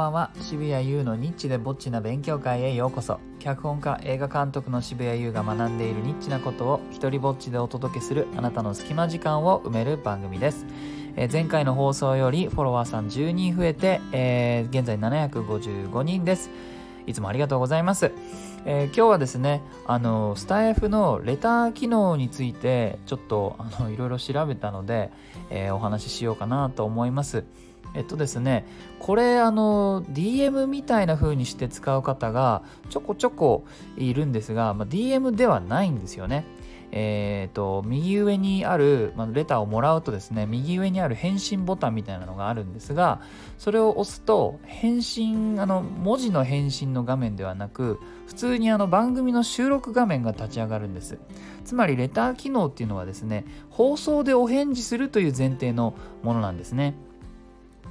ばんは。渋谷優のニッチでぼっちな勉強会へようこそ。脚本家映画監督の渋谷優が学んでいるニッチなことを一人ぼっちでお届けする、あなたの隙間時間を埋める番組です。前回の放送よりフォロワーさん10人増えて、現在755人です。いつもありがとうございます。今日はですね、スタイフのレター機能についてちょっといろいろ調べたので、お話ししようかなと思います。ですね、これDM みたいな風にして使う方がちょこちょこいるんですが、DM ではないんですよね。右上にある、レターをもらうとですね、右上にある返信ボタンみたいなのがあるんですが、それを押すと返信、文字の返信の画面ではなく、普通に番組の収録画面が立ち上がるんです。つまりレター機能っていうのはですね、放送でお返事するという前提のものなんですね。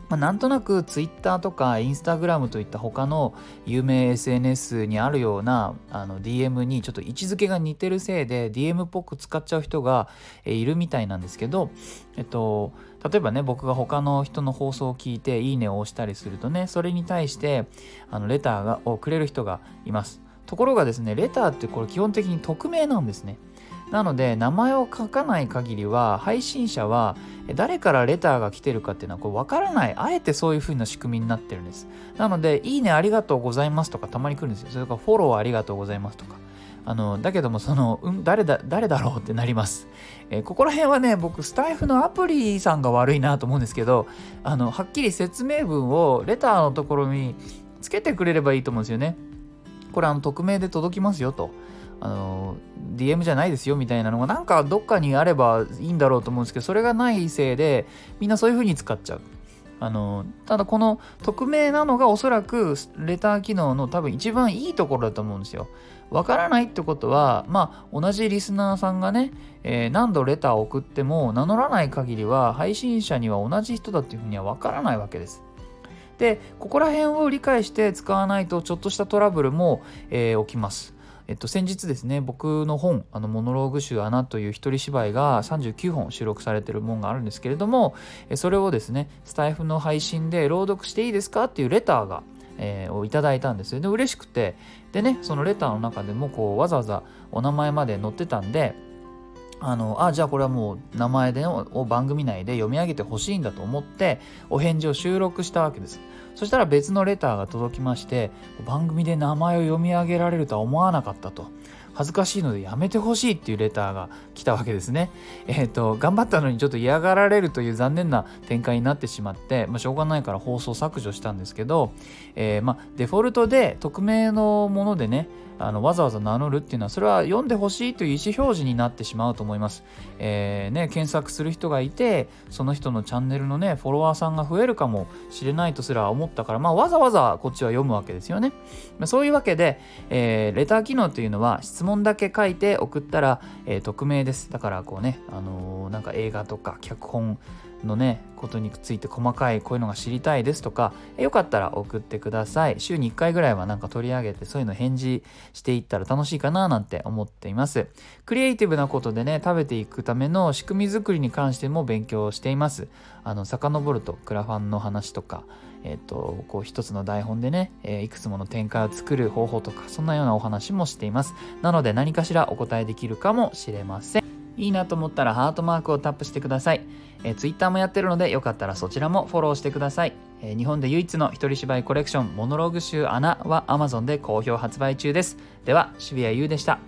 なんとなく Twitter とか Instagram といった他の有名 SNS にあるようなDM にちょっと位置づけが似てるせいで DM っぽく使っちゃう人がいるみたいなんですけど、例えばね、僕が他の人の放送を聞いていいねを押したりするとね、それに対してレターをくれる人がいます。ところがですね、レターってこれ基本的に匿名なんですね。なので名前を書かない限りは配信者は誰からレターが来てるかっていうのはこれ分からない。あえてそういう風な仕組みになってるんです。なのでいいねありがとうございますとかたまに来るんですよ。それからフォローありがとうございますとか、だけども誰だろうってなります。ここら辺はね、僕スタイフのアプリさんが悪いなと思うんですけど、はっきり説明文をレターのところにつけてくれればいいと思うんですよね。これ匿名で届きますよと、DM じゃないですよみたいなのがなんかどっかにあればいいんだろうと思うんですけど、それがないせいでみんなそういう風に使っちゃう。ただこの匿名なのがおそらくレター機能の多分一番いいところだと思うんですよ。わからないってことは、同じリスナーさんがね、何度レターを送っても名乗らない限りは配信者には同じ人だっていうふうにはわからないわけです。で、ここら辺を理解して使わないとちょっとしたトラブルも、起きます。先日ですね、僕の本モノローグ集穴という一人芝居が39本収録されてるもんがあるんですけれども、それをですねスタイフの配信で朗読していいですかっていうレターが、をいただいたんですよ。で、嬉しくて、でね、そのレターの中でもわざわざお名前まで載ってたんで、じゃあこれはもう名前を番組内で読み上げてほしいんだと思ってお返事を収録したわけです。そしたら別のレターが届きまして、番組で名前を読み上げられるとは思わなかったと、恥ずかしいのでやめてほしいっていうレターが来たわけですね。頑張ったのにちょっと嫌がられるという残念な展開になってしまって、しょうがないから放送削除したんですけど、デフォルトで匿名のものでね、わざわざ名乗るっていうのは、それは読んでほしいという意思表示になってしまうと思います。検索する人がいて、その人のチャンネルのねフォロワーさんが増えるかもしれないとすら思ったから、わざわざこっちは読むわけですよね。そういうわけで、レター機能というのは質問だけ書いて送ったら、匿名です。だからなんか映画とか脚本のねことについて細かいこういうのが知りたいですとか、よかったら送ってください。週に1回ぐらいはなんか取り上げて、そういうの返事していったら楽しいかななんて思っています。クリエイティブなことでね、食べていくための仕組み作りに関しても勉強しています。遡るとクラファンの話とか、一つの台本でね、いくつもの展開を作る方法とか、そんなようなお話もしています。なので何かしらお答えできるかもしれません。いいなと思ったらハートマークをタップしてください。Twitter もやってるので、よかったらそちらもフォローしてください。日本で唯一の一人芝居コレクションモノローグ集穴は Amazon で好評発売中です。では、渋谷優でした。